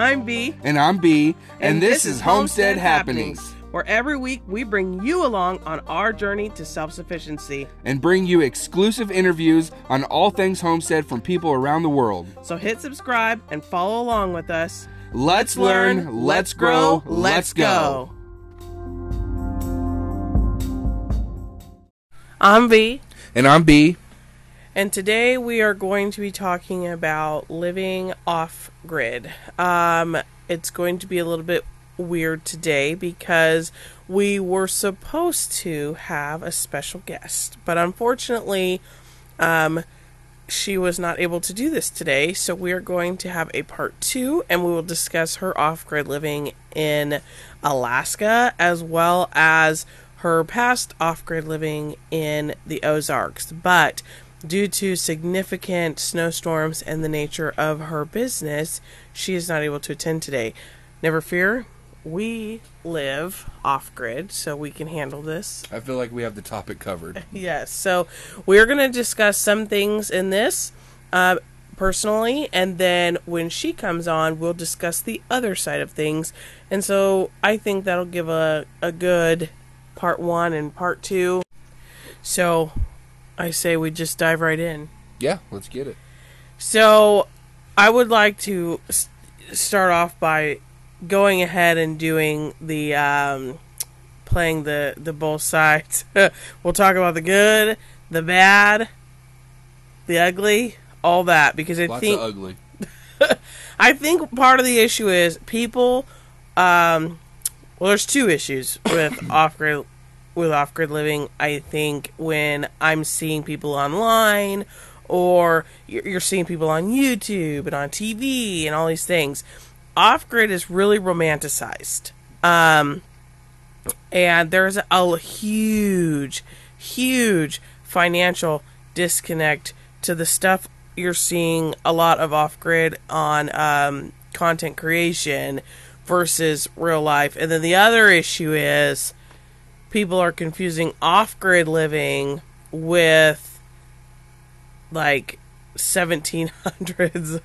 I'm B. And I'm B. And this is Homestead Happenings, where every week we bring you along on our journey to self-sufficiency. And bring you exclusive interviews on all things homestead from people around the world. So hit subscribe and follow along with us. Let's learn, let's grow, let's go. I'm V. And I'm B. And today we are going to be talking about living off-grid. It's going to be a little bit weird today because we were supposed to have a special guest. But unfortunately, she was not able to do this today. So we are going to have a part two, and we will discuss her off-grid living in Alaska, as well as her past off-grid living in the Ozarks. But due to significant snowstorms and the nature of her business, she is not able to attend today. Never fear, we live off-grid, so we can handle this. I feel like we have the topic covered. Yes, so we're going to discuss some things in this personally, and then when she comes on, we'll discuss the other side of things. And so I think that'll give a good part one and part two. So I say we just dive right in. Yeah, let's get it. So, I would like to start off by going ahead and doing the, playing the both sides. We'll talk about the good, the bad, the ugly, all that. Because I think... Lots of ugly. I think part of the issue is people... well, there's two issues with off-grid living. I think when I'm seeing people online, or you're seeing people on YouTube and on TV and all these things, off-grid is really romanticized. And there's a huge, huge financial disconnect to the stuff you're seeing a lot of off-grid on content creation versus real life. And then the other issue is people are confusing off-grid living with, like, 1700s,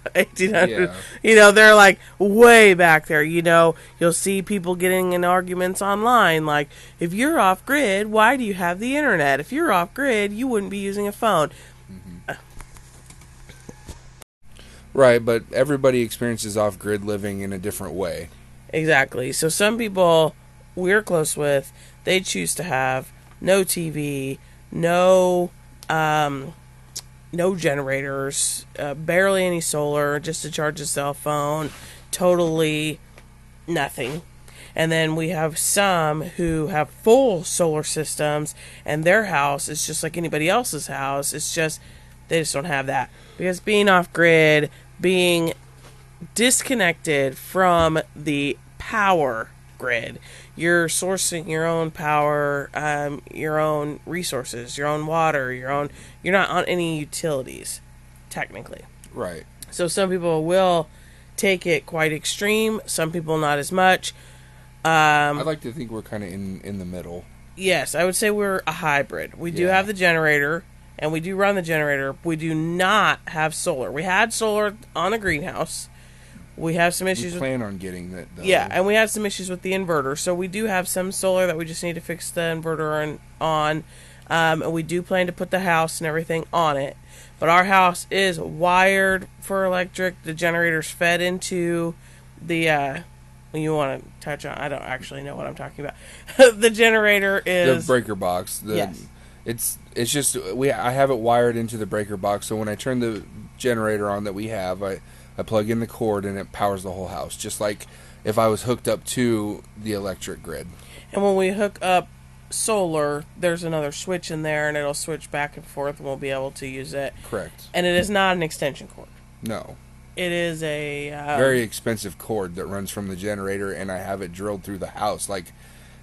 1800s. Yeah. You know, they're, like, way back there. You know, you'll see people getting in arguments online. Like, if you're off-grid, why do you have the internet? If you're off-grid, you wouldn't be using a phone. Mm-hmm. Right, but everybody experiences off-grid living in a different way. Exactly. So some people we're close with, they choose to have no TV, no generators, barely any solar, just to charge a cell phone, totally nothing. And then we have some who have full solar systems, and their house is just like anybody else's house. It's just, they just don't have that. Because being off-grid, being disconnected from the power grid, you're sourcing your own power, your own resources, your own water, you're not on any utilities, technically. Right. So some people will take it quite extreme, some people not as much. I like to think we're kind of in the middle. Yes, I would say we're a hybrid. We do have the generator, and we do run the generator. We do not have solar. We had solar on the greenhouse. We have some issues. We plan on getting that done. Yeah, and we had some issues with the inverter. So we do have some solar that we just need to fix the inverter on. And we do plan to put the house and everything on it. But our house is wired for electric. The generator's fed into the... you want to touch on... I don't actually know what I'm talking about. The generator is... The breaker box. Yes. It's just... I have it wired into the breaker box. So when I turn the generator on that we have... I plug in the cord and it powers the whole house, just like if I was hooked up to the electric grid. And when we hook up solar, there's another switch in there, and it'll switch back and forth, and we'll be able to use it. Correct. And it is not an extension cord. No. It is a... very expensive cord that runs from the generator, and I have it drilled through the house. Like,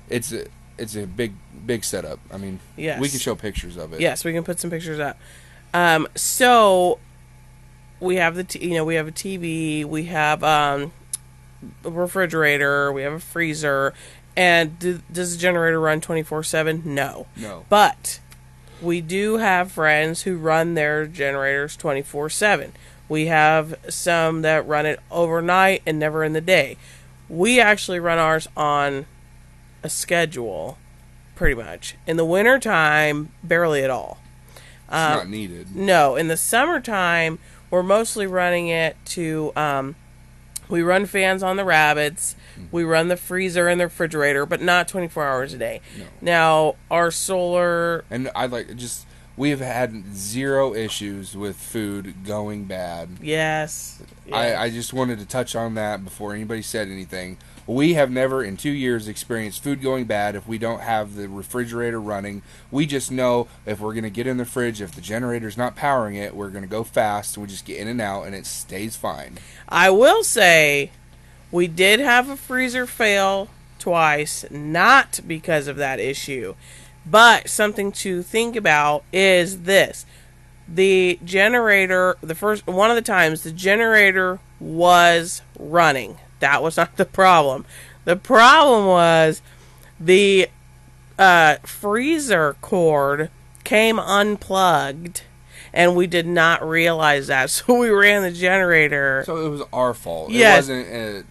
it's a big setup. I mean, yes. We can show pictures of it. Yes, we can put some pictures up. So... We have we have a TV, we have a refrigerator, we have a freezer, and does the generator run 24/7? No. No. But we do have friends who run their generators 24/7. We have some that run it overnight and never in the day. We actually run ours on a schedule, pretty much. In the wintertime, barely at all. It's not needed. No, in the summertime, we're mostly running it to... we run fans on the rabbits. Mm-hmm. We run the freezer and the refrigerator, but not 24 hours a day. No. Now, our solar... And I like just... We've had zero issues with food going bad. Yes. Yeah. I just wanted to touch on that before anybody said anything. We have never in 2 years experienced food going bad if we don't have the refrigerator running. We just know if we're going to get in the fridge, if the generator's not powering it, we're going to go fast. We just get in and out, and it stays fine. I will say we did have a freezer fail twice, not because of that issue. But something to think about is this. The generator, the first one of the times, the generator was running. That was not the problem. The problem was the freezer cord came unplugged, and we did not realize that. So we ran the generator. So it was our fault. Yes. It wasn't a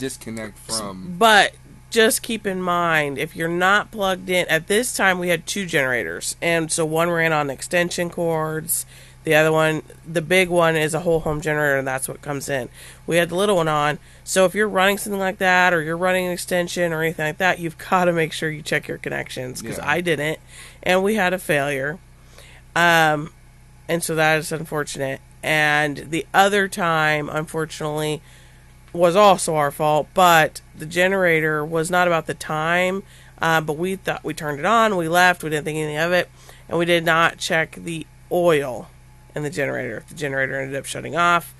disconnect from... But... Just keep in mind, if you're not plugged in, at this time we had two generators, and so one ran on extension cords, the other one, the big one, is a whole home generator, and that's what comes in. We had the little one on, so if you're running something like that, or you're running an extension or anything like that, you've got to make sure you check your connections, because I didn't, and we had a failure, and so that is unfortunate. And the other time, unfortunately, was also our fault, but the generator was not about the time, but we thought we turned it on, we left, we didn't think anything of it, and we did not check the oil in the generator. The generator ended up shutting off,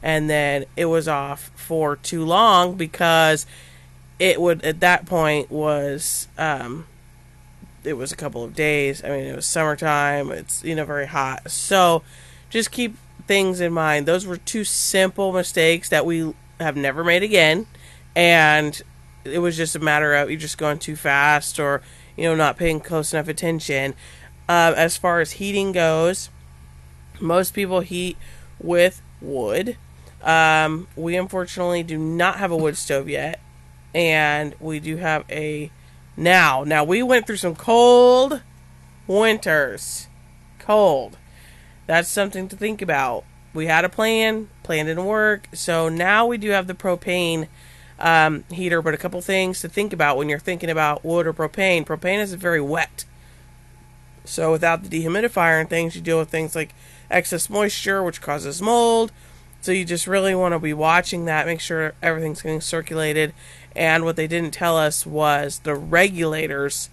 and then it was off for too long because it would, at that point, was, it was a couple of days. I mean, it was summertime, it's, you know, very hot. So just keep things in mind. Those were two simple mistakes that we have never made again, and it was just a matter of you just going too fast, or, you know, not paying close enough attention. As far as heating goes, most people heat with wood. We unfortunately do not have a wood stove yet, and we do have a now we went through some cold winters. Cold, that's something to think about. We had a plan didn't work, so now we do have the propane heater. But a couple things to think about when you're thinking about wood or propane. Propane is very wet, so without the dehumidifier and things, you deal with things like excess moisture, which causes mold. So you just really want to be watching that, make sure everything's getting circulated. And what they didn't tell us was the regulators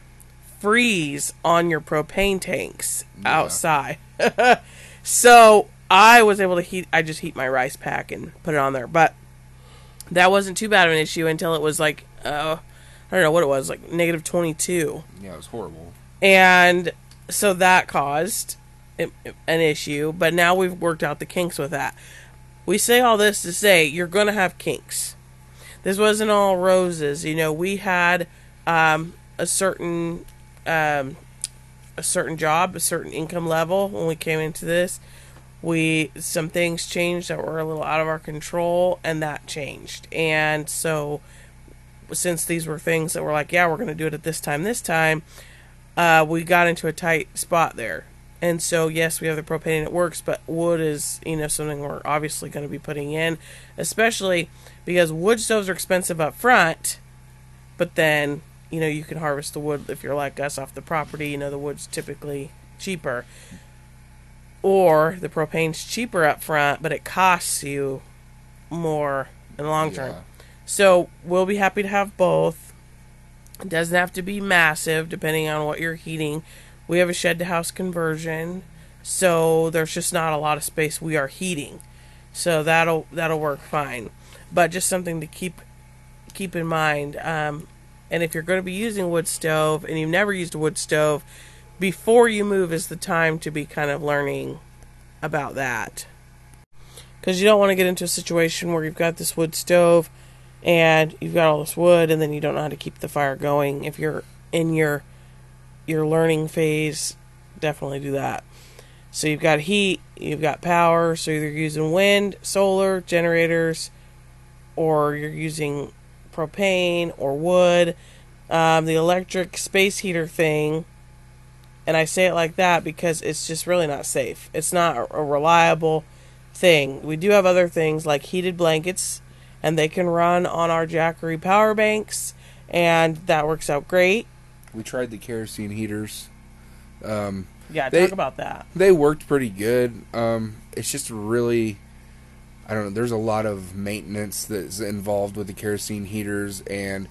freeze on your propane tanks outside. So I was able to heat, I just heat my rice pack and put it on there, but that wasn't too bad of an issue until it was like, I don't know what it was, like -22. Yeah, it was horrible. And so that caused an issue, but now we've worked out the kinks with that. We say all this to say you're going to have kinks. This wasn't all roses. You know, we had a certain job, a certain income level when we came into this. Some things changed that were a little out of our control, and that changed. And so since these were things that were like, yeah, we're going to do it at this time, we got into a tight spot there. And so, yes, we have the propane and it works, but wood is, you know, something we're obviously going to be putting in, especially because wood stoves are expensive up front, but then, you know, you can harvest the wood if you're like us off the property. You know, the wood's typically cheaper. Or the propane's cheaper up front, but it costs you more in the long term. So we'll be happy to have both. It doesn't have to be massive, depending on what you're heating. We have a shed-to-house conversion, so there's just not a lot of space we are heating. So that'll work fine. But just something to keep in mind. And if you're going to be using wood stove, and you've never used a wood stove, before you move is the time to be kind of learning about that, because you don't want to get into a situation where you've got this wood stove and you've got all this wood, and then you don't know how to keep the fire going. If you're in your learning phase, definitely do that. So you've got heat, you've got power, so you're using wind, solar, generators, or you're using propane or wood. The electric space heater thing, and I say it like that because it's just really not safe. It's not a reliable thing. We do have other things like heated blankets, and they can run on our Jackery power banks, and that works out great. We tried the kerosene heaters. Yeah, talk about that. They worked pretty good. It's just really, I don't know, there's a lot of maintenance that's involved with the kerosene heaters, and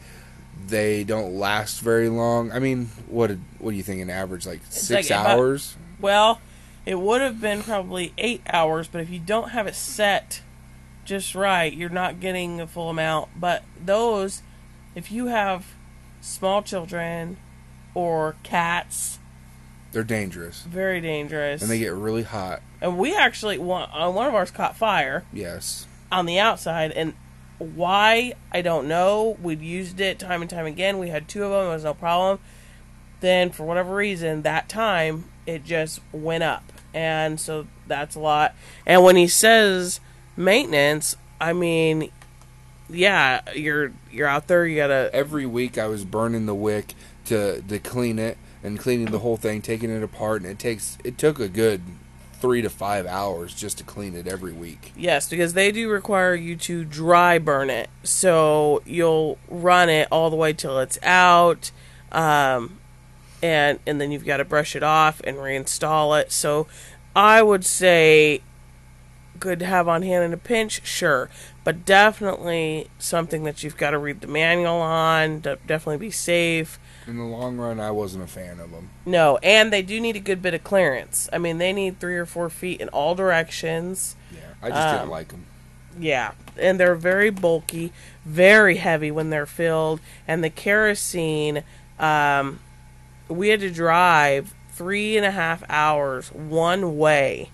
they don't last very long. I mean, what do you think an average, like it's 6 hours? About, well, it would have been probably 8 hours, but if you don't have it set just right, you're not getting the full amount. But those, if you have small children or cats, they're dangerous. Very dangerous. And they get really hot. And we actually, one of ours caught fire. Yes. On the outside, and why, I don't know. We'd used it time and time again. We had 2 of them. It was no problem. Then, for whatever reason, that time, it just went up. And so, that's a lot. And when he says maintenance, I mean, yeah, you're out there, you gotta... Every week, I was burning the wick to clean it. And cleaning the whole thing, taking it apart, and it took a good 3 to 5 hours just to clean it every week. Yes, because they do require you to dry burn it, so you'll run it all the way till it's out, and then you've got to brush it off and reinstall it. So I would say good to have on hand in a pinch, sure, but definitely something that you've got to read the manual on. Definitely be safe. In the long run, I wasn't a fan of them. No, and they do need a good bit of clearance. I mean, they need 3 or 4 feet in all directions. Yeah, I just didn't like them. Yeah, and they're very bulky, very heavy when they're filled. And the kerosene, we had to drive 3.5 hours one way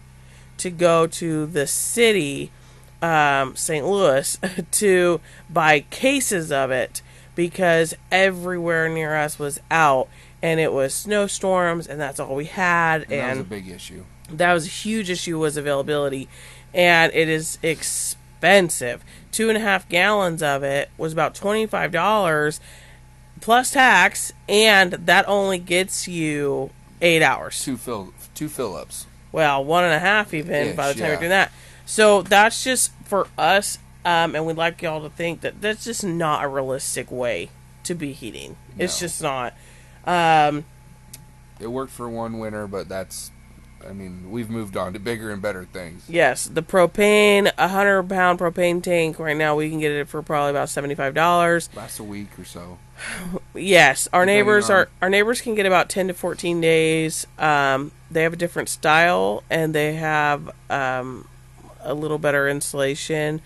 to go to the city, St. Louis, to buy cases of it. Because everywhere near us was out, and it was snowstorms, and that's all we had. And that was a big issue. That was a huge issue, was availability. And it is expensive. 2.5 gallons of it was about $25 plus tax, and that only gets you 8 hours. Two fill-ups. Well, 1.5 even, ish, by the time you're doing that. So that's just for us. And we'd like y'all to think that that's just not a realistic way to be heating. No. It's just not. It worked for one winter, but that's, I mean, we've moved on to bigger and better things. Yes, the propane, 100-pound propane tank, right now we can get it for probably about $75. Lasts a week or so. Yes, our neighbors can get about 10 to 14 days. They have a different style, and they have a little better insulation.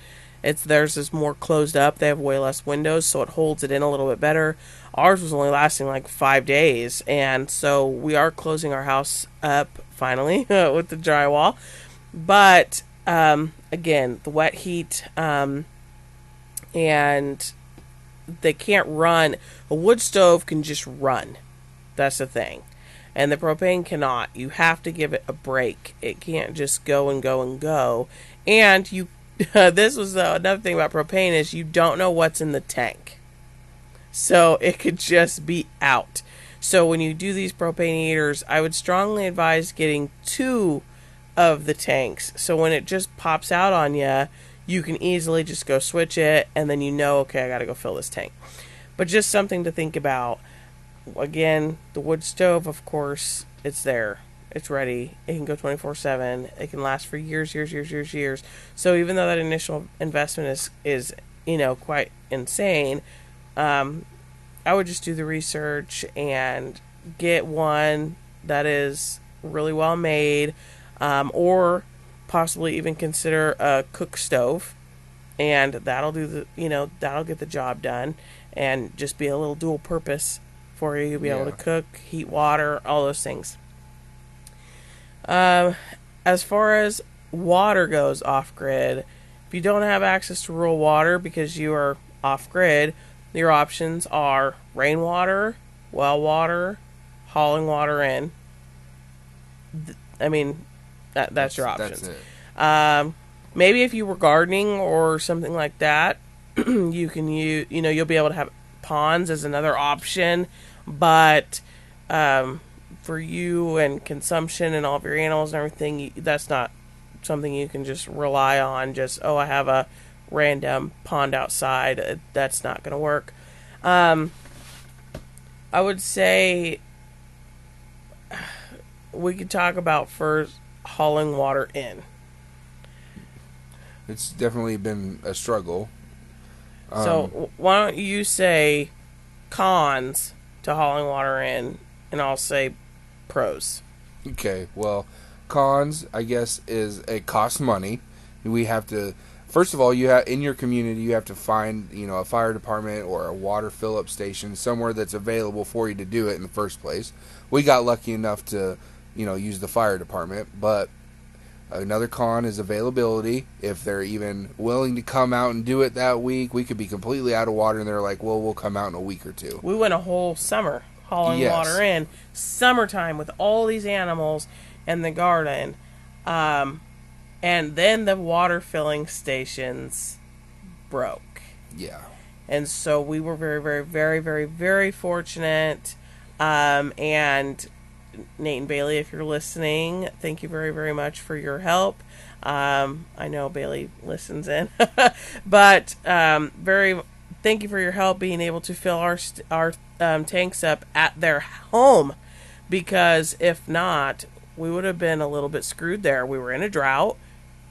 Theirs is more closed up. They have way less windows, so it holds it in a little bit better. Ours was only lasting like 5 days, and so we are closing our house up finally with the drywall. But again, the wet heat, and they can't run. A wood stove can just run. That's the thing. And the propane cannot. You have to give it a break. It can't just go and go and go. And you this was another thing about propane is you don't know what's in the tank. So it could just be out. So when you do these propane heaters, I would strongly advise getting 2 of the tanks. So when it just pops out on you, you can easily just go switch it. And then you know, okay, I got to go fill this tank. But just something to think about. Again, the wood stove, of course, it's there. It's ready. It can go 24/7. It can last for years, years, years, years, years. So even though that initial investment is you know, quite insane, I would just do the research and get one that is really well made, or possibly even consider a cook stove, and that'll do the that'll get the job done and just be a little dual purpose for you. You'll be able to cook, heat water, all those things. As far as water goes off-grid, if you don't have access to rural water because you are off-grid, your options are rainwater, well water, hauling water in. I mean, That's your options. That's it. Maybe if you were gardening or something like that, you can use, you know, you'll be able to have ponds as another option, but for you and consumption and all of your animals and everything, that's not something you can just rely on. Just, oh, I have a random pond outside. That's not going to work. I would say we could talk about first hauling water in. It's definitely been a struggle. So why don't you say cons to hauling water in, and I'll say pros. Okay, well, cons, I guess, is it costs money. We have to, first of all, you have in your community, you have to find, you know, a fire department or a water fill-up station, somewhere that's available for you to do it in the first place. We got lucky enough to, you know, use the fire department, but another con is availability. If they're even willing to come out and do it that week, we could be completely out of water, and they're like, well, we'll come out in a week or two. We went a whole summer hauling water in. Summertime with all these animals and the garden. And then the water filling stations broke. Yeah. And so we were very, very, very, very, very fortunate. And Nate and Bailey, if you're listening, thank you very, very much for your help. I know Bailey listens in, but thank you for your help being able to fill our tanks up at their home, because if not, we would have been a little bit screwed there. We were in a drought.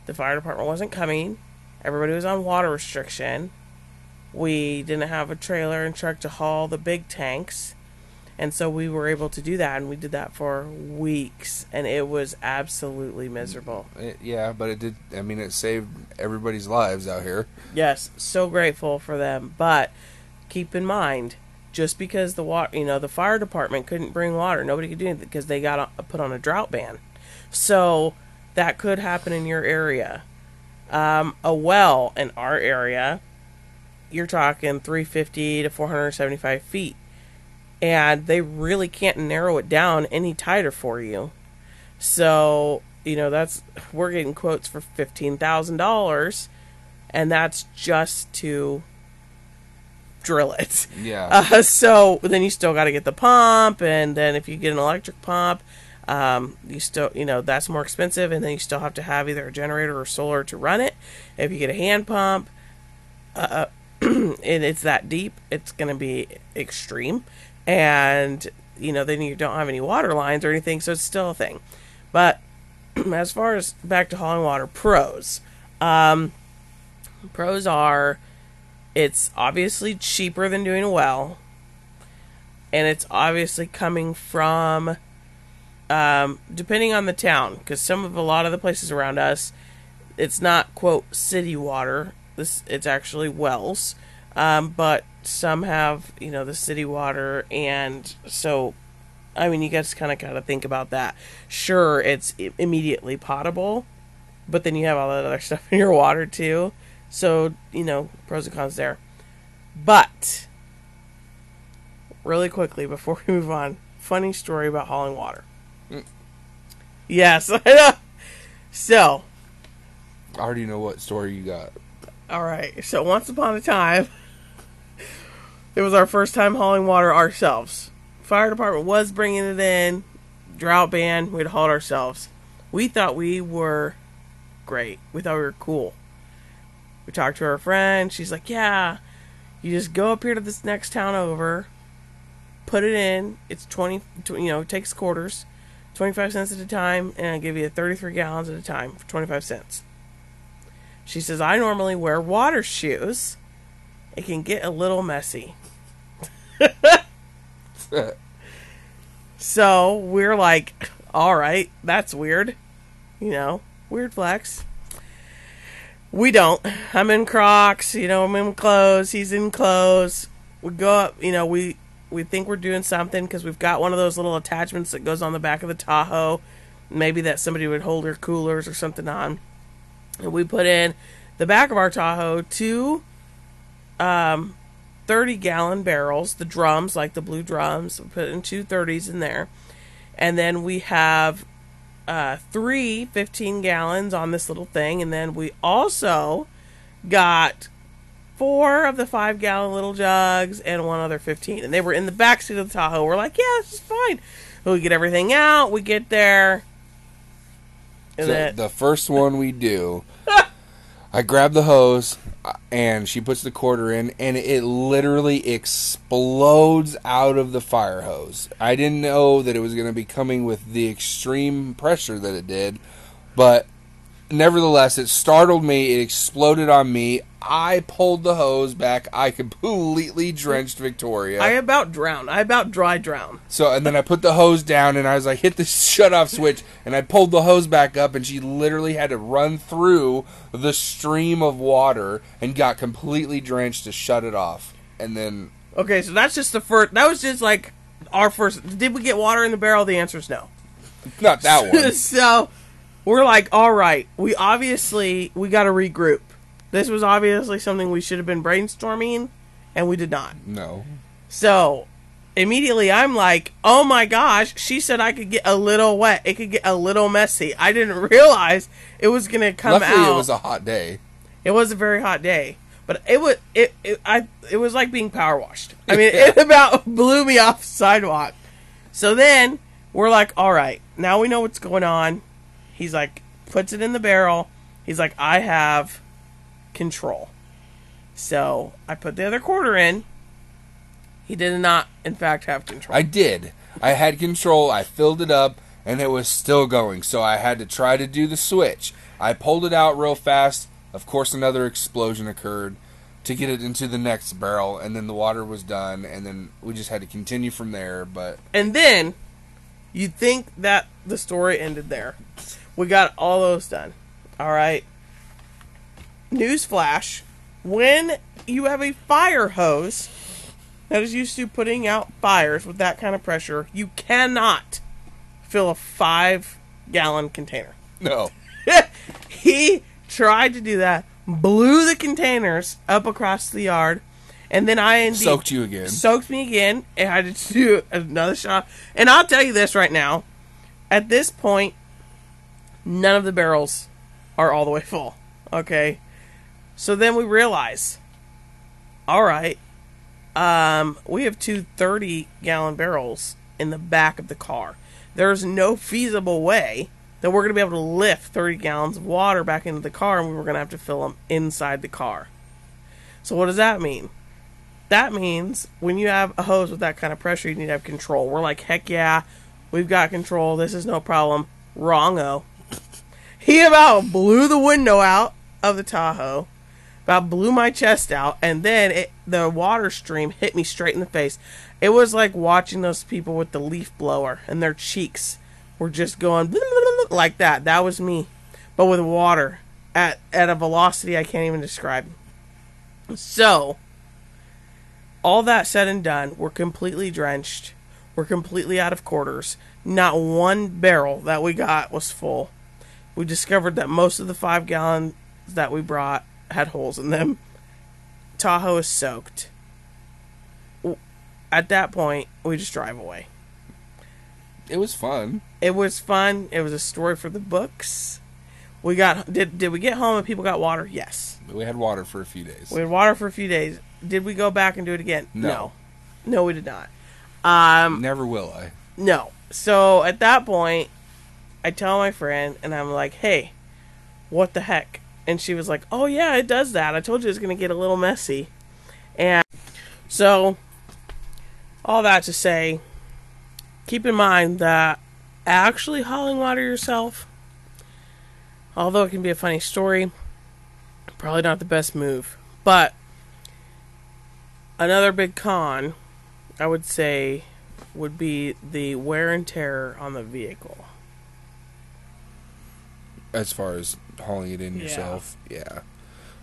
The fire department wasn't coming. Everybody was on water restriction. We didn't have a trailer and truck to haul the big tanks. And so we were able to do that, and we did that for weeks, and it was absolutely miserable. Yeah, but it did, I mean, it saved everybody's lives out here. Yes, so grateful for them. But keep in mind, just because the water, you know, the fire department couldn't bring water, nobody could do anything because they got put on a drought ban. So that could happen in your area. A well in our area, you're talking 350 to 475 feet. And they really can't narrow it down any tighter for you. So, you know, we're getting quotes for $15,000. And that's just to drill it. Yeah. So then you still got to get the pump. And then if you get an electric pump, you still, you know, that's more expensive. And then you still have to have either a generator or solar to run it. If you get a hand pump, and it's that deep, it's going to be extreme. And, you know, then you don't have any water lines or anything, so it's still a thing. But as far as back to hauling water, pros. Pros are, it's obviously cheaper than doing a well. And it's obviously coming from, depending on the town, because a lot of the places around us, it's not, quote, city water. It's actually wells. But some have, you know, the city water, and so, I mean, you guys kind of got to think about that. Sure, it's immediately potable, but then you have all that other stuff in your water, too. So, you know, pros and cons there. But, really quickly, before we move on, funny story about hauling water. Mm. Yes, I know. So, I already know what story you got. All right, so once upon a time, it was our first time hauling water ourselves. Fire department was bringing it in. Drought ban. We'd hauled ourselves. We thought we were great. We thought we were cool. We talked to our friend. She's like, yeah, you just go up here to this next town over, put it in. It's 20, you know, it takes quarters, 25 cents at a time, and I'll give you 33 gallons at a time for 25 cents. She says, I normally wear water shoes. It can get a little messy. So we're like, all right, that's weird. You know, weird flex. We don't. I'm in Crocs, you know, I'm in clothes. He's in clothes. We go up, you know, we think we're doing something because we've got one of those little attachments that goes on the back of the Tahoe. Maybe that somebody would hold their coolers or something on. And we put in the back of our Tahoe to 30-gallon barrels, the drums, like the blue drums. We put in two 30s in there. And then we have three 15 gallons on this little thing, and then we also got 4 of the 5-gallon little jugs and 1 other 15, and they were in the back seat of the Tahoe. We're like, yeah, this is fine. We get everything out, we get there, and so the first one we do, I grab the hose and she puts the quarter in, and it literally explodes out of the fire hose. I didn't know that it was going to be coming with the extreme pressure that it did, but nevertheless, it startled me. It exploded on me. I pulled the hose back. I completely drenched Victoria. I about drowned. I about dry drowned. So, and then I put the hose down, and I was like, hit the shut-off switch, and I pulled the hose back up, and she literally had to run through the stream of water and got completely drenched to shut it off. And then... Okay, so that's just the first... That was just, like, our first... Did we get water in the barrel? The answer is no. Not that one. So... We're like, all right, we got to regroup. This was obviously something we should have been brainstorming, and we did not. No. So, immediately I'm like, oh my gosh, she said I could get a little wet. It could get a little messy. I didn't realize it was going to come out. Luckily, it was a hot day. It was a very hot day. But it was like being power washed. I mean, it about blew me off the sidewalk. So then, we're like, all right, now we know what's going on. He's like, puts it in the barrel. He's like, I have control. So I put the other quarter in. He did not, in fact, have control. I did. I had control. I filled it up, and it was still going. So I had to try to do the switch. I pulled it out real fast. Of course, another explosion occurred to get it into the next barrel, and then the water was done, and then we just had to continue from there. But and then you'd think that the story ended there. We got all those done. All right. Newsflash. When you have a fire hose that is used to putting out fires with that kind of pressure, you cannot fill a 5-gallon container. No. He tried to do that, blew the containers up across the yard, and then soaked you again. Soaked me again, and I had to do another shot. And I'll tell you this right now. At this point, none of the barrels are all the way full. Okay. So then we realize, all right, we have two 30-gallon barrels in the back of the car. There's no feasible way that we're going to be able to lift 30 gallons of water back into the car, and we were going to have to fill them inside the car. So what does that mean? That means when you have a hose with that kind of pressure, you need to have control. We're like, heck yeah, we've got control. This is no problem. Wrong-o. He about blew the window out of the Tahoe, about blew my chest out, and then the water stream hit me straight in the face. It was like watching those people with the leaf blower, and their cheeks were just going like that. That was me, but with water at a velocity I can't even describe. So, all that said and done, we're completely drenched. We're completely out of quarters. Not one barrel that we got was full. We discovered that most of the 5 gallons that we brought had holes in them. Tahoe is soaked. At that point, we just drive away. It was fun. It was fun. It was a story for the books. We got did we get home and people got water? Yes. We had water for a few days. Did we go back and do it again? No, we did not. Never will I. No. So at that point, I tell my friend, and I'm like, hey, what the heck? And she was like, oh, yeah, it does that. I told you it's going to get a little messy. And so, all that to say, keep in mind that actually hauling water yourself, although it can be a funny story, probably not the best move. But another big con, I would say, would be the wear and tear on the vehicle. As far as hauling it in yourself, yeah.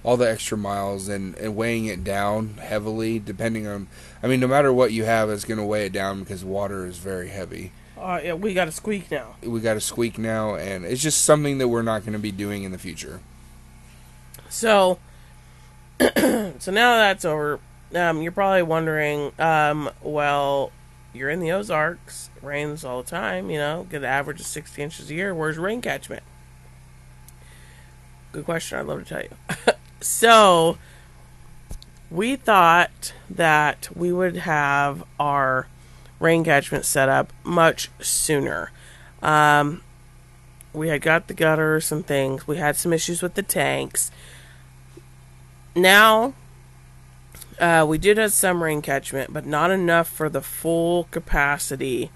All the extra miles and weighing it down heavily, depending on... I mean, no matter what you have, it's going to weigh it down because water is very heavy. Yeah, we got to squeak now. And it's just something that we're not going to be doing in the future. So, so now that's over, you're probably wondering, well, you're in the Ozarks, rains all the time, you know, get an average of 60 inches a year. Where's rain catchment? Good question. I'd love to tell you. So we thought that we would have our rain catchment set up much sooner. We had got the gutters and things. We had some issues with the tanks. Now, we did have some rain catchment, but not enough for the full capacity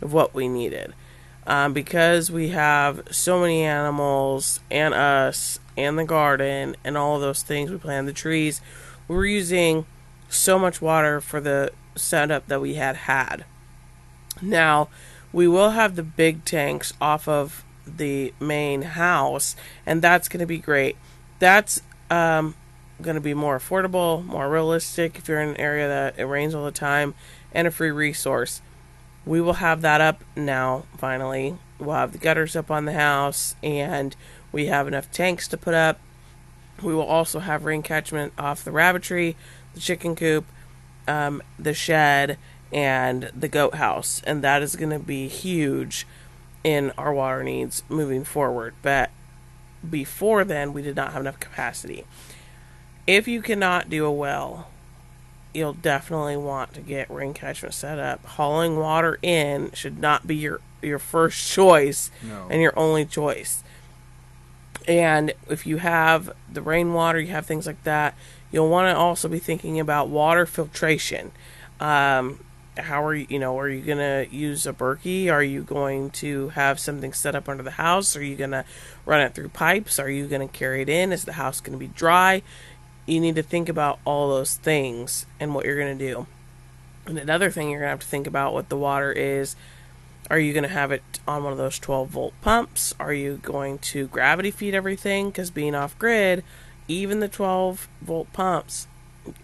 of what we needed. Because we have so many animals and us and the garden and all of those things, we planted the trees, we were using so much water for the setup that we had. Now, we will have the big tanks off of the main house, and that's going to be great. That's going to be more affordable, more realistic if you're in an area that it rains all the time, and a free resource. We will have that up now, finally. We'll have the gutters up on the house, and we have enough tanks to put up. We will also have rain catchment off the rabbitry, the chicken coop, the shed, and the goat house, and that is going to be huge in our water needs moving forward. But before then, we did not have enough capacity. If you cannot do a well, you'll definitely want to get rain catchment set up. Hauling water in should not be your first choice and your only choice. And if you have the rainwater, you have things like that, you'll want to also be thinking about water filtration. How are you, are you going to use a Berkey? Are you going to have something set up under the house? Are you going to run it through pipes? Are you going to carry it in? Is the house going to be dry? You need to think about all those things and what you're going to do. And another thing you're going to have to think about with the water is, are you going to have it on one of those 12-volt pumps? Are you going to gravity feed everything? Because being off-grid, even the 12-volt pumps,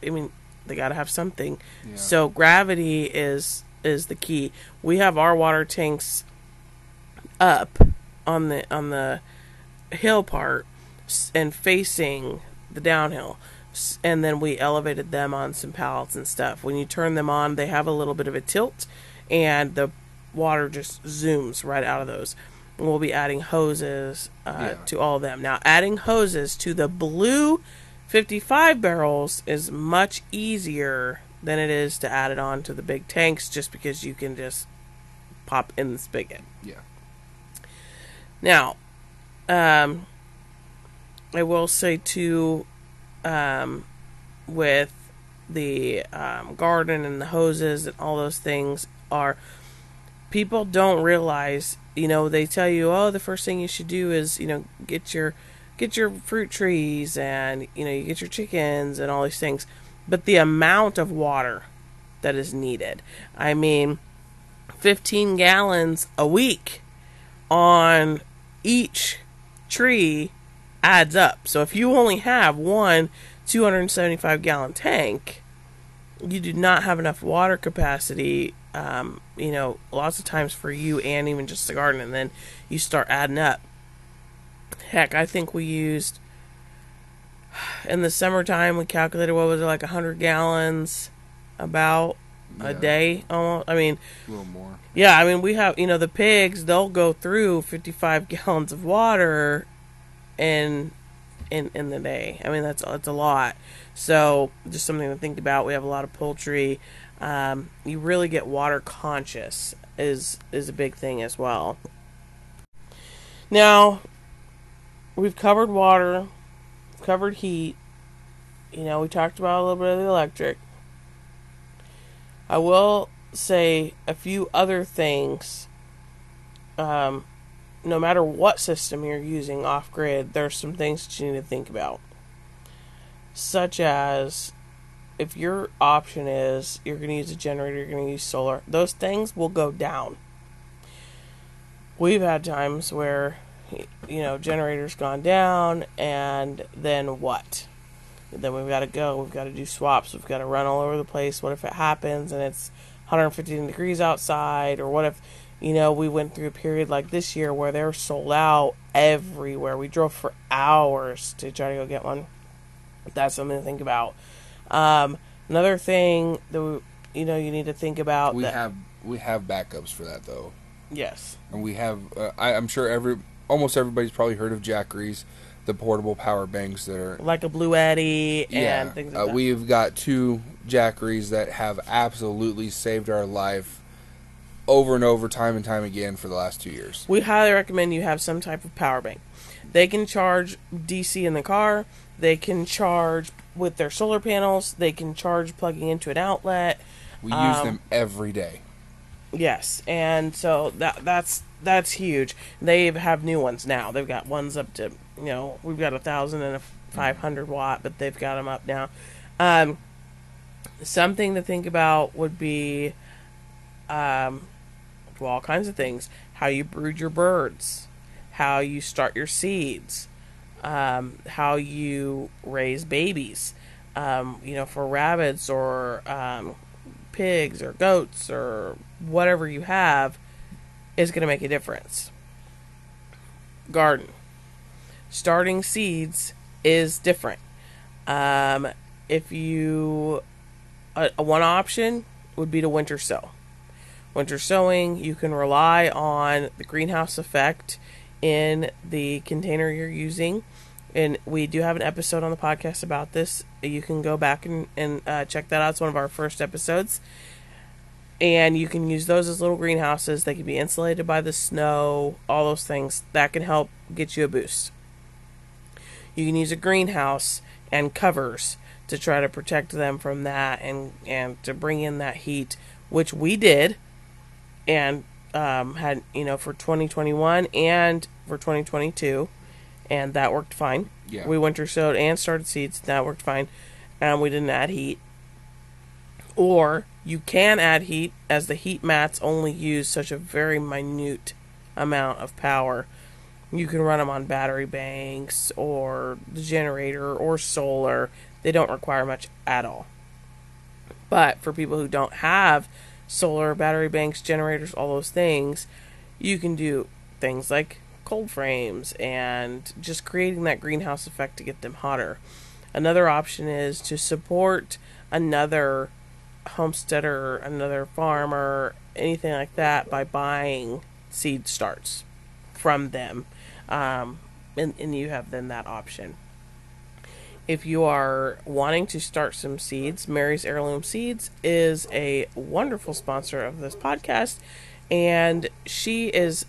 I mean, they got to have something. Yeah. So gravity is the key. We have our water tanks up on the hill part and facing the downhill. And then we elevated them on some pallets and stuff. When you turn them on, they have a little bit of a tilt, and the water just zooms right out of those. And we'll be adding hoses to all of them. Now, adding hoses to the blue 55 barrels is much easier than it is to add it on to the big tanks, just because you can just pop in the spigot. Yeah. Now, I will say too, with the garden and the hoses and all those things, are people don't realize, they tell you, oh, the first thing you should do is, get your fruit trees, and you get your chickens and all these things, but the amount of water that is needed, 15 gallons a week on each tree adds up. So if you only have one 275 gallon tank, you do not have enough water capacity, lots of times for you and even just the garden. And then you start adding up. Heck, I think we used, in the summertime, we calculated, what was it, like 100 gallons about a day? Almost. A little more. Yeah, we have, the pigs, they'll go through 55 gallons of water in the day. That's a lot. So, just something to think about. We have a lot of poultry. You really get water conscious is a big thing as well. Now, we've covered water, covered heat, we talked about a little bit of the electric. I will say a few other things. No matter what system you're using off-grid, there's some things that you need to think about. Such as, if your option is you're going to use a generator, you're going to use solar, those things will go down. We've had times where generator's gone down, and then what? Then we've got to go, we've got to do swaps, we've got to run all over the place. What if it happens and it's 115 degrees outside? Or what if, we went through a period like this year where they're sold out everywhere. We drove for hours to try to go get one. That's something to think about. Another thing that you know, you need to think about. We have backups for that, though. Yes. And we have, I'm sure almost everybody's probably heard of Jackery's, the portable power banks that are like a Blue Eddy and things like that. We've got two Jackery's that have absolutely saved our life over and over, time and time again for the last 2 years. We highly recommend you have some type of power bank. They can charge DC in the car. They can charge with their solar panels. They can charge plugging into an outlet. We use them every day. Yes, and so that's huge. They have new ones now. They've got ones up to, you know, we've got 1,000 and 500 watt, but they've got them up now. Something to think about would be, all kinds of things. How you brood your birds, how you start your seeds, how you raise babies, you know, for rabbits or pigs or goats or whatever you have is going to make a difference. Garden. Starting seeds is different. If you... one option would be to winter sow. Winter sowing, you can rely on the greenhouse effect in the container you're using. And we do have an episode on the podcast about this. You can go back and check that out. It's one of our first episodes. And you can use those as little greenhouses. They can be insulated by the snow, all those things. That can help get you a boost. You can use a greenhouse and covers to try to protect them from that and to bring in that heat, which we did. And had, you know, for 2021 and for 2022, and that worked fine. Yeah. We winter sowed and started seeds, and that worked fine, and we didn't add heat. Or you can add heat, as the heat mats only use such a very minute amount of power. You can run them on battery banks or the generator or solar. They don't require much at all. But for people who don't have solar, battery banks, generators, all those things, you can do things like cold frames and just creating that greenhouse effect to get them hotter. Another option is to support another homesteader, another farmer, anything like that, by buying seed starts from them. And you have then that option. If you are wanting to start some seeds, Mary's Heirloom Seeds is a wonderful sponsor of this podcast, and she has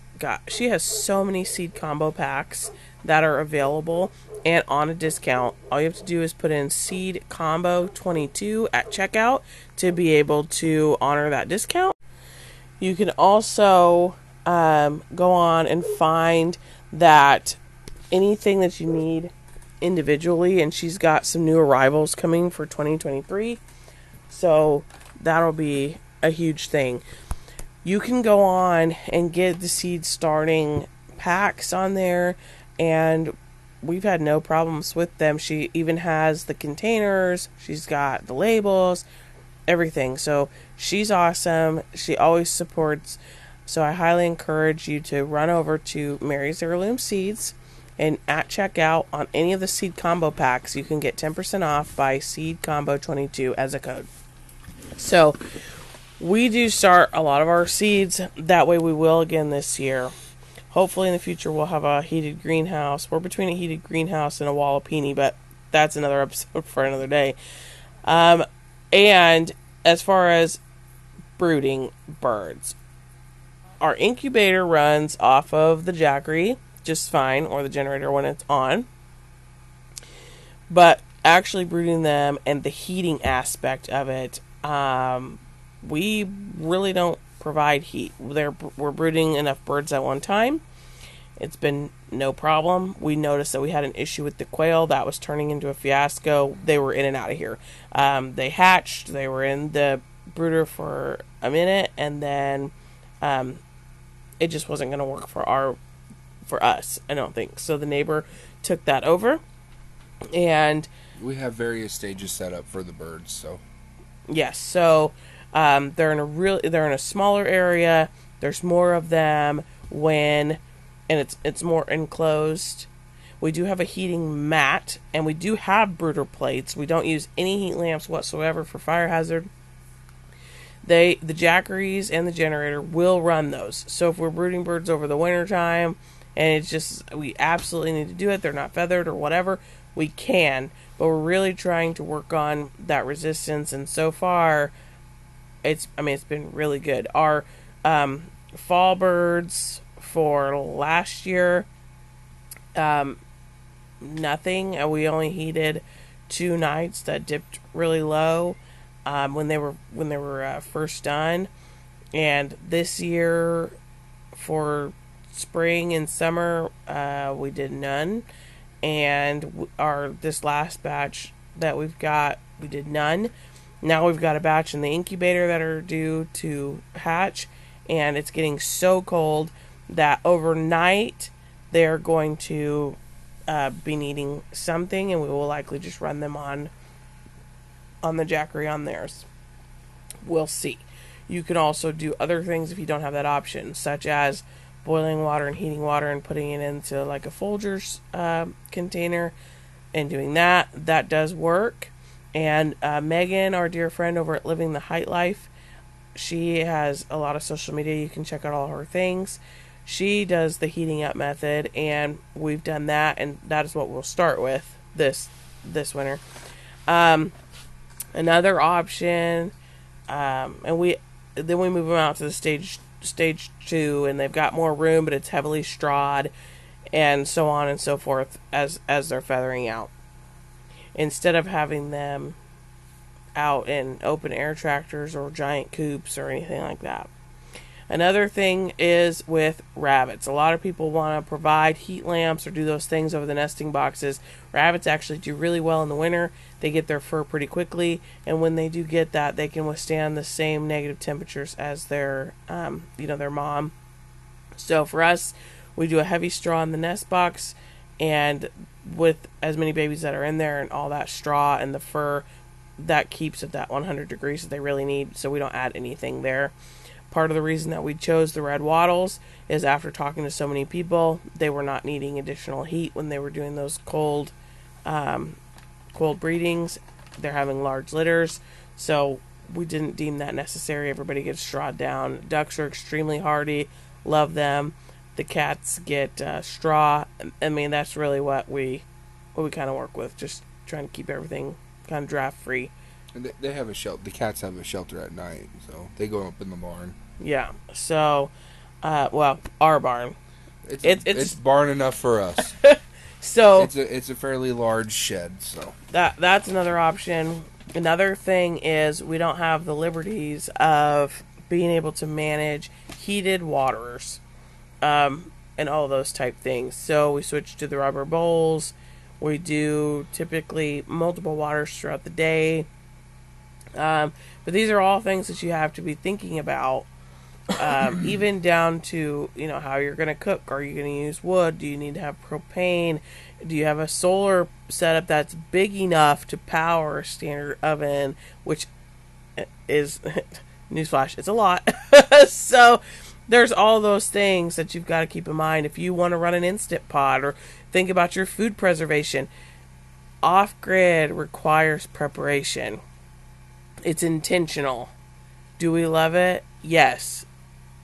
so many seed combo packs that are available and on a discount. All you have to do is put in seed combo 22 at checkout to be able to honor that discount. You can also go on and find that anything that you need individually, and she's got some new arrivals coming for 2023, so that'll be a huge thing. You can go on and get the seed starting packs on there, and we've had no problems with them. She even has the containers, she's got the labels, everything. So she's awesome. She always supports. So I highly encourage you to run over to Mary's Heirloom Seeds, and at checkout on any of the seed combo packs, you can get 10% off by seed combo 22 as a code. So we do start a lot of our seeds that way. We will again this year. Hopefully in the future we'll have a heated greenhouse. We're between a heated greenhouse and a jalapeno, but that's another episode for another day. And as far as brooding birds, our incubator runs off of the Jackery just fine, or the generator when it's on, but actually brooding them and the heating aspect of it, we really don't provide heat. We're brooding enough birds at one time. It's been no problem. We noticed that we had an issue with the quail that was turning into a fiasco. They were in and out of here. They hatched, they were in the brooder for a minute, and then it just wasn't going to work for us, I don't think. So the neighbor took that over, and we have various stages set up for the birds. So yes, so they're in a smaller area. There's more of them and it's more enclosed. We do have a heating mat, and we do have brooder plates. We don't use any heat lamps whatsoever for fire hazard. the Jackeries and the generator will run those. So if we're brooding birds over the winter time and it's just we absolutely need to do it, they're not feathered or whatever, we can. But we're really trying to work on that resistance, and so far it's been really good. Our fall birds for last year, nothing, and we only heated 2 nights that dipped really low when they were first done. And this year for spring and summer we did none, and this last batch that we've got, we did none. Now we've got a batch in the incubator that are due to hatch, and it's getting so cold that overnight they're going to be needing something, and we will likely just run them on the Jackery on theirs. We'll see. You can also do other things if you don't have that option, such as boiling water and heating water and putting it into like a Folgers container and doing that. That does work. And Megan, our dear friend over at Living the Height Life, she has a lot of social media. You can check out all her things. She does the heating up method, and we've done that, and that is what we'll start with this winter. Another option, and we move them out to the stage 2, and they've got more room, but it's heavily strawed, and so on and so forth as they're feathering out. Instead of having them out in open air tractors or giant coops or anything like that. Another thing is with rabbits. A lot of people want to provide heat lamps or do those things over the nesting boxes. Rabbits actually do really well in the winter. They get their fur pretty quickly, and when they do get that, they can withstand the same negative temperatures as their mom. So for us, we do a heavy straw in the nest box, and with as many babies that are in there and all that straw and the fur, that keeps at that 100 degrees that they really need, so we don't add anything there. Part of the reason that we chose the red wattles is after talking to so many people, they were not needing additional heat when they were doing those cold breedings. They're having large litters, so we didn't deem that necessary. Everybody gets strawed down. Ducks are extremely hardy. Love them. The cats get straw. I mean, that's really what we kind of work with, just trying to keep everything kind of draft free. They have a shelter. The cats have a shelter at night, so they go up in the barn. Yeah. So, our barn. It's barn enough for us. So it's a fairly large shed. So that's another option. Another thing is we don't have the liberties of being able to manage heated waterers, and all those type things. So we switch to the rubber bowls. We do typically multiple waters throughout the day. But these are all things that you have to be thinking about, even down to, how you're going to cook. Are you going to use wood? Do you need to have propane? Do you have a solar setup that's big enough to power a standard oven, which is, newsflash, it's a lot. So there's all those things that you've got to keep in mind. If you want to run an Instant Pot or think about your food preservation, off-grid requires preparation. It's intentional. Do we love it? Yes.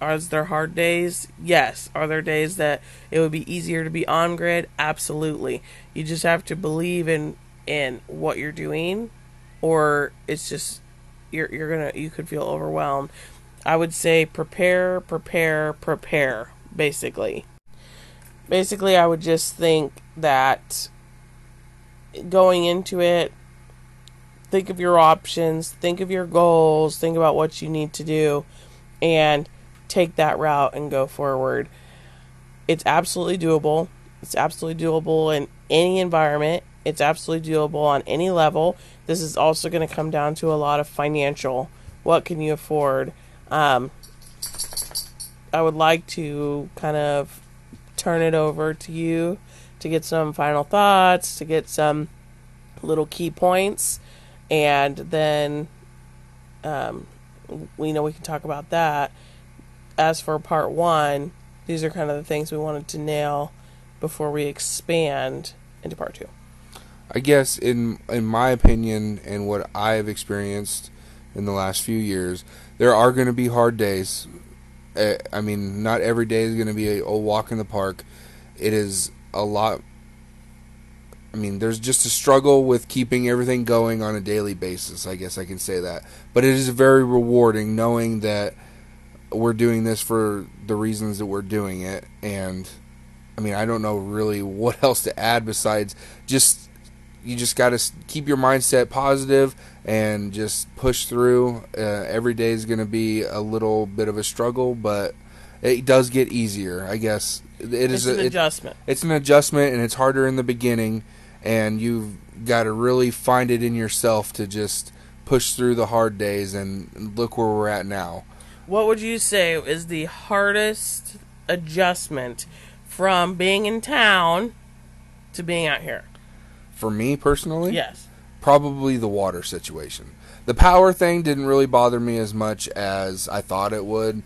Are there hard days? Yes. Are there days that it would be easier to be on grid? Absolutely. You just have to believe in what you're doing, or it's just you could feel overwhelmed. I would say prepare, basically. Basically, I would just think that going into it, think of your options, think of your goals, think about what you need to do, and take that route and go forward. It's absolutely doable. It's absolutely doable in any environment. It's absolutely doable on any level. This is also going to come down to a lot of financial. What can you afford? I would like to kind of turn it over to you to get some final thoughts, to get some little key points. And then, we can talk about that. As for part 1, these are kind of the things we wanted to nail before we expand into part 2. I guess in my opinion and what I've experienced in the last few years. There are going to be hard days. I mean, not every day is going to be a walk in the park. It is a lot. I mean, there's just a struggle with keeping everything going on a daily basis, I guess I can say that. But it is very rewarding knowing that we're doing this for the reasons that we're doing it. And, I mean, I don't know really what else to add besides just, you just got to keep your mindset positive and just push through. Every day is going to be a little bit of a struggle, but it does get easier, I guess. It's an adjustment. It's an adjustment, and it's harder in the beginning, and you've got to really find it in yourself to just push through the hard days, and look where we're at now. What would you say is the hardest adjustment from being in town to being out here? For me personally? Yes. Probably the water situation. The power thing didn't really bother me as much as I thought it would.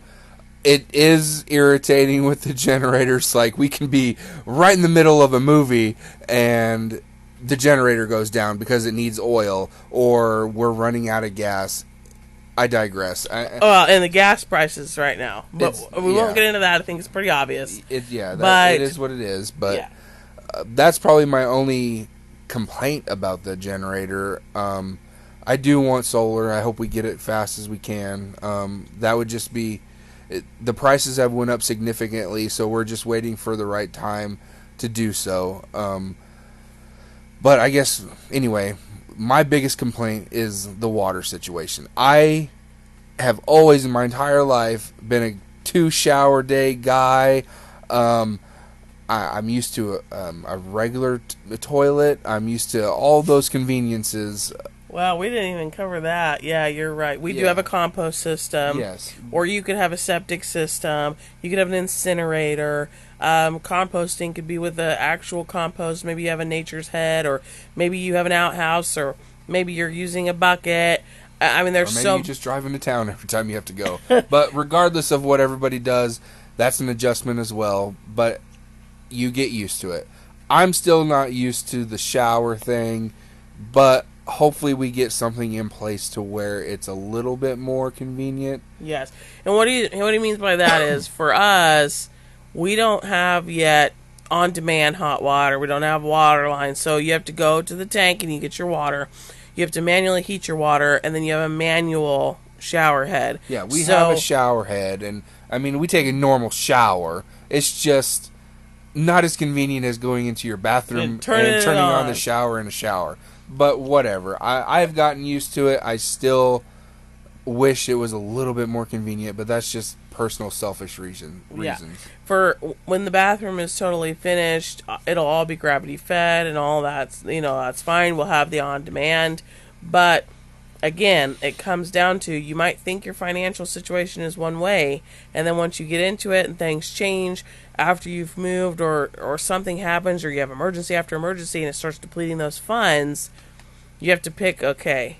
It is irritating with the generators. Like, we can be right in the middle of a movie and the generator goes down because it needs oil, or we're running out of gas. I digress. And the gas prices right now. But we won't get into that. I think it's pretty obvious. It is what it is. But yeah. That's probably my only complaint about the generator. I do want solar. I hope we get it fast as we can. That would just be... the prices have went up significantly, so we're just waiting for the right time to do so. But I guess, anyway, my biggest complaint is the water situation. I have always in my entire life been a two-shower-day guy. I'm used to a regular toilet. I'm used to all those conveniences. Wow, we didn't even cover that. Yeah, you're right. We do have a compost system. Yes. Or you could have a septic system. You could have an incinerator. Composting could be with the actual compost. Maybe you have a nature's head, or maybe you have an outhouse, or maybe you're using a bucket. I mean, there's maybe you're just driving to town every time you have to go. But regardless of what everybody does, that's an adjustment as well. But you get used to it. I'm still not used to the shower thing, but... hopefully we get something in place to where it's a little bit more convenient. Yes. And what he means by that is, for us, we don't have yet on-demand hot water. We don't have water lines. So you have to go to the tank and you get your water. You have to manually heat your water, and then you have a manual shower head. Yeah, we have a shower head, and I mean, we take a normal shower. It's just not as convenient as going into your bathroom and turning on the shower in a shower. But whatever. I've gotten used to it. I still wish it was a little bit more convenient, but that's just personal selfish reasons. Yeah. For when the bathroom is totally finished, it'll all be gravity fed and all that. You know, that's fine. We'll have the on-demand. But, again, it comes down to, you might think your financial situation is one way, and then once you get into it and things change after you've moved, or something happens, or you have emergency after emergency, and it starts depleting those funds, you have to pick, okay,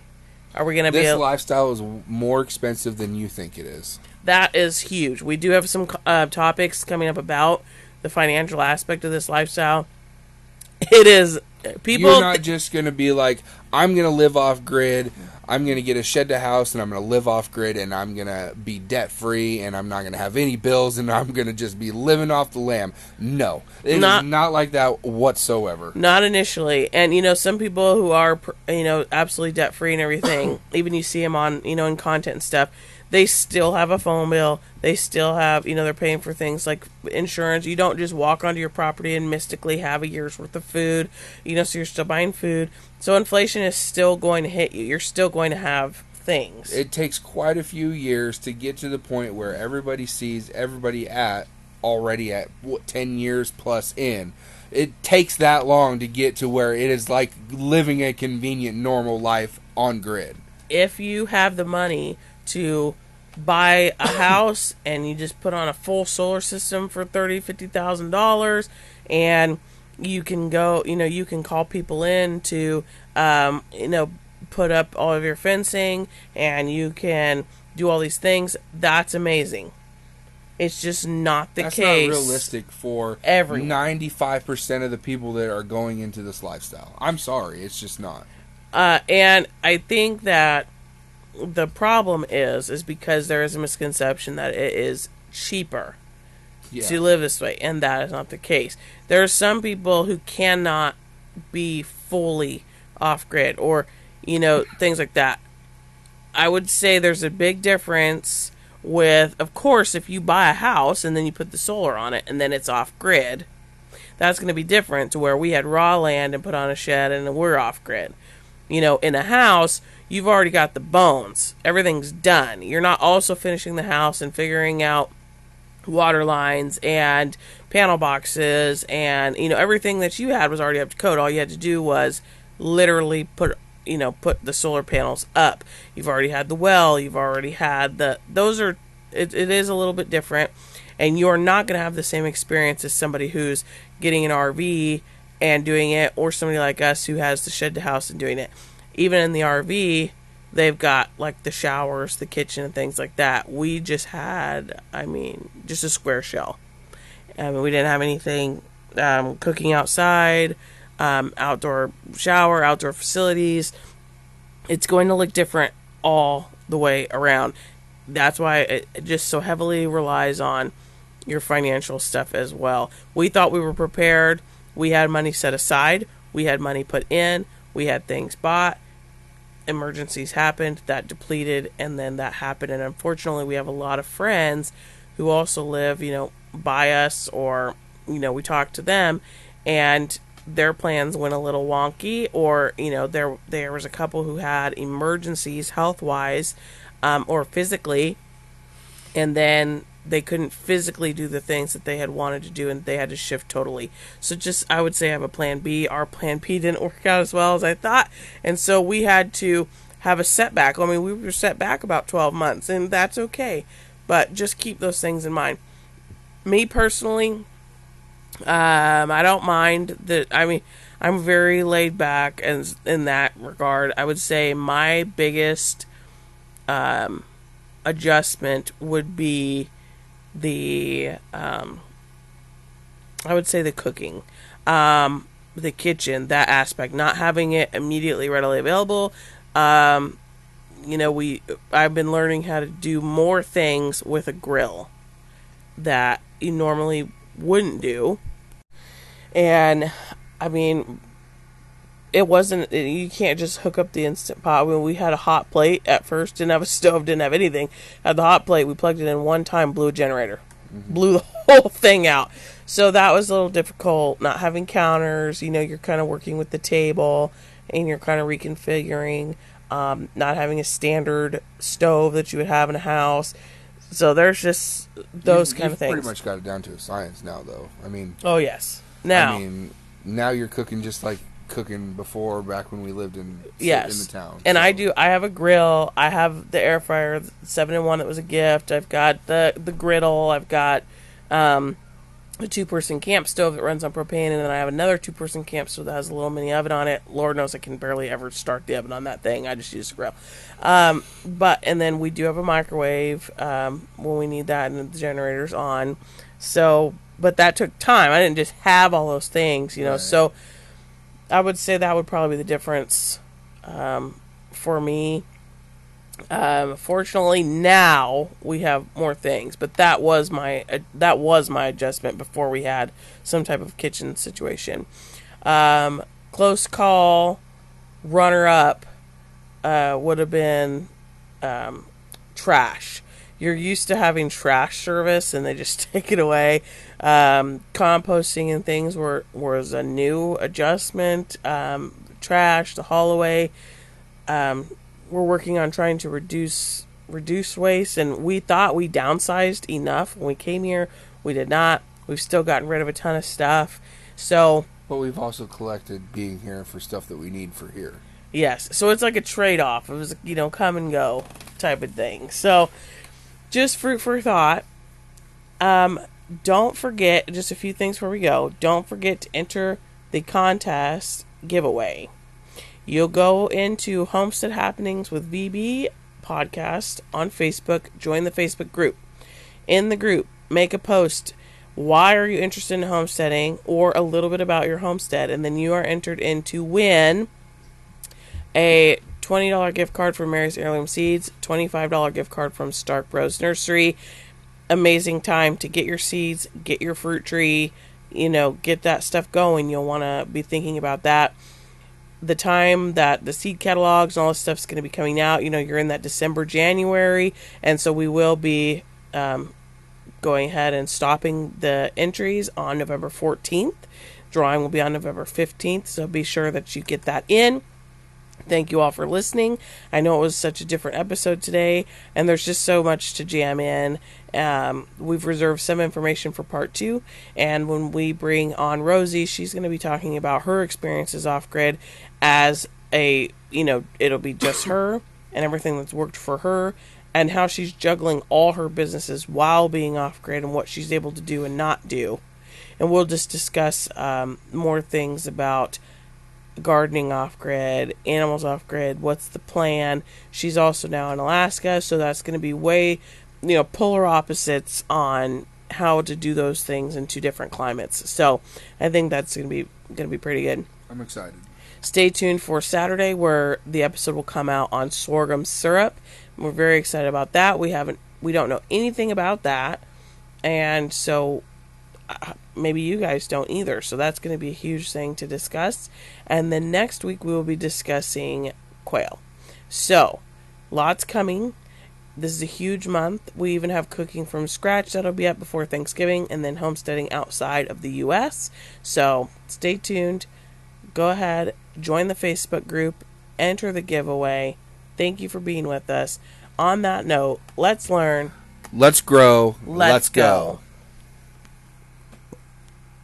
are we going to be... This lifestyle is more expensive than you think it is. That is huge. We do have some topics coming up about the financial aspect of this lifestyle. It is... You're not just going to be like, I'm going to live off-grid, I'm going to get a shed to house, and I'm going to live off-grid, and I'm going to be debt-free, and I'm not going to have any bills, and I'm going to just be living off the lamb. No. It is not like that whatsoever. Not initially. And, you know, some people who are, you know, absolutely debt-free and everything, even you see them on, you know, in content and stuff, they still have a phone bill. They still have, you know, they're paying for things like insurance. You don't just walk onto your property and mystically have a year's worth of food, you know, so you're still buying food. So inflation is still going to hit you. You're still going to have things. It takes quite a few years to get to the point where everybody sees everybody already at what, 10 years plus in. It takes that long to get to where it is like living a convenient, normal life on grid. If you have the money to buy a house and you just put on a full solar system for $30,000-$50,000, and you can go, you know, you can call people in to, you know, put up all of your fencing, and you can do all these things. That's amazing. It's just not the case. That's not realistic for 95% of the people that are going into this lifestyle. I'm sorry, it's just not. And I think that the problem is because there is a misconception that it is cheaper to live this way, and that is not the case. There are some people who cannot be fully off-grid or, you know, things like that. I would say there's a big difference with, of course, if you buy a house and then you put the solar on it and then it's off-grid, that's going to be different to where we had raw land and put on a shed and we're off-grid. You know, in a house, you've already got the bones. Everything's done. You're not also finishing the house and figuring out water lines and panel boxes and, you know, everything that you had was already up to code. All you had to do was literally put, you know, put the solar panels up. You've already had the well. You've already had the, those are, it is a little bit different. And you're not going to have the same experience as somebody who's getting an RV and doing it, or somebody like us who has the shed to house and doing it. Even in the RV, they've got, like, the showers, the kitchen, and things like that. We just had, I mean, just a square shell. I mean, we didn't have anything, cooking outside, outdoor shower, outdoor facilities. It's going to look different all the way around. That's why it just so heavily relies on your financial stuff as well. We thought we were prepared. We had money set aside. We had money put in. We had things bought. Emergencies happened. That depleted. And then that happened. And unfortunately, we have a lot of friends who also live, you know, by us, or, you know, we talk to them and their plans went a little wonky, or, you know, there was a couple who had emergencies health-wise, or physically, and then they couldn't physically do the things that they had wanted to do, and they had to shift totally. So just, I would say, I have a plan B. Our plan B didn't work out as well as I thought, and so we had to have a setback. I mean, we were set back about 12 months, and that's okay, but just keep those things in mind. Me personally, I don't mind that. I mean, I'm very laid back, and in that regard, I would say my biggest adjustment would be the I would say the cooking, the kitchen, that aspect, not having it immediately readily available. You know, I've been learning how to do more things with a grill that you normally wouldn't do. And I mean, it wasn't, you can't just hook up the Instant Pot. When we had a hot plate at first, didn't have a stove, didn't have anything, had the hot plate, we plugged it in one time, blew a generator, blew the whole thing out. So that was a little difficult, not having counters. You know, you're kind of working with the table and you're kind of reconfiguring, not having a standard stove that you would have in a house. So there's just those kind of things. You've pretty much got it down to a science now, though. I mean... Oh, yes. Now. I mean, now you're cooking just like cooking before, back when we lived in, in the town. And so. I have a grill. I have the air fryer, the 7-in-1 that was a gift. I've got the griddle. I've got a 2-person camp stove that runs on propane. And then I have another 2-person camp stove that has a little mini oven on it. Lord knows I can barely ever start the oven on that thing. I just use the grill. And then we do have a microwave when we need that, and the generator's on. So, but that took time. I didn't just have all those things, you know. Right. So I would say that would probably be the difference for me. Fortunately, now we have more things, but that was my adjustment before we had some type of kitchen situation. Close call, runner up would have been trash. You're used to having trash service, and they just take it away. Composting and things was a new adjustment. Trash, the haul away. We're working on trying to reduce waste, and we thought we downsized enough when we came here. We did not. We've still gotten rid of a ton of stuff. So, but we've also collected being here for stuff that we need for here. Yes, so it's like a trade-off. It was, you know, come and go type of thing. So, just fruit for thought. Don't forget, just a few things before we go. Don't forget to enter the contest giveaway. You'll go into Homestead Happenings with VB podcast on Facebook. Join the Facebook group. In the group, make a post. Why are you interested in homesteading, or a little bit about your homestead? And then you are entered in to win a $20 gift card from Mary's Heirloom Seeds, $25 gift card from Stark Bros Nursery. Amazing time to get your seeds, get your fruit tree, you know, get that stuff going. You'll want to be thinking about that. The time that the seed catalogs and all this stuff's going to be coming out, you know, you're in that December, January, and so we will be going ahead and stopping the entries on November 14th. Drawing will be on November 15th, so be sure that you get that in. Thank you all for listening. I know it was such a different episode today, and there's just so much to jam in. We've reserved some information for part two, and when we bring on Rosie, she's going to be talking about her experiences off-grid as a, you know, it'll be just her and everything that's worked for her and how she's juggling all her businesses while being off-grid and what she's able to do and not do. And we'll just discuss more things about gardening off-grid, animals off-grid, what's the plan. She's also now in Alaska, so that's going to be way, you know, polar opposites on how to do those things in two different climates. So I think that's going to be pretty good. I'm excited. Stay tuned for Saturday, where the episode will come out on sorghum syrup. We're very excited about that. We don't know anything about that, and so maybe you guys don't either. So that's going to be a huge thing to discuss. And then next week we will be discussing quail. So lots coming. This is a huge month. We even have cooking from scratch that'll be up before Thanksgiving, and then homesteading outside of the U.S. So stay tuned. Go ahead, join the Facebook group, enter the giveaway. Thank you for being with us. On that note, let's learn. Let's grow. Let's go.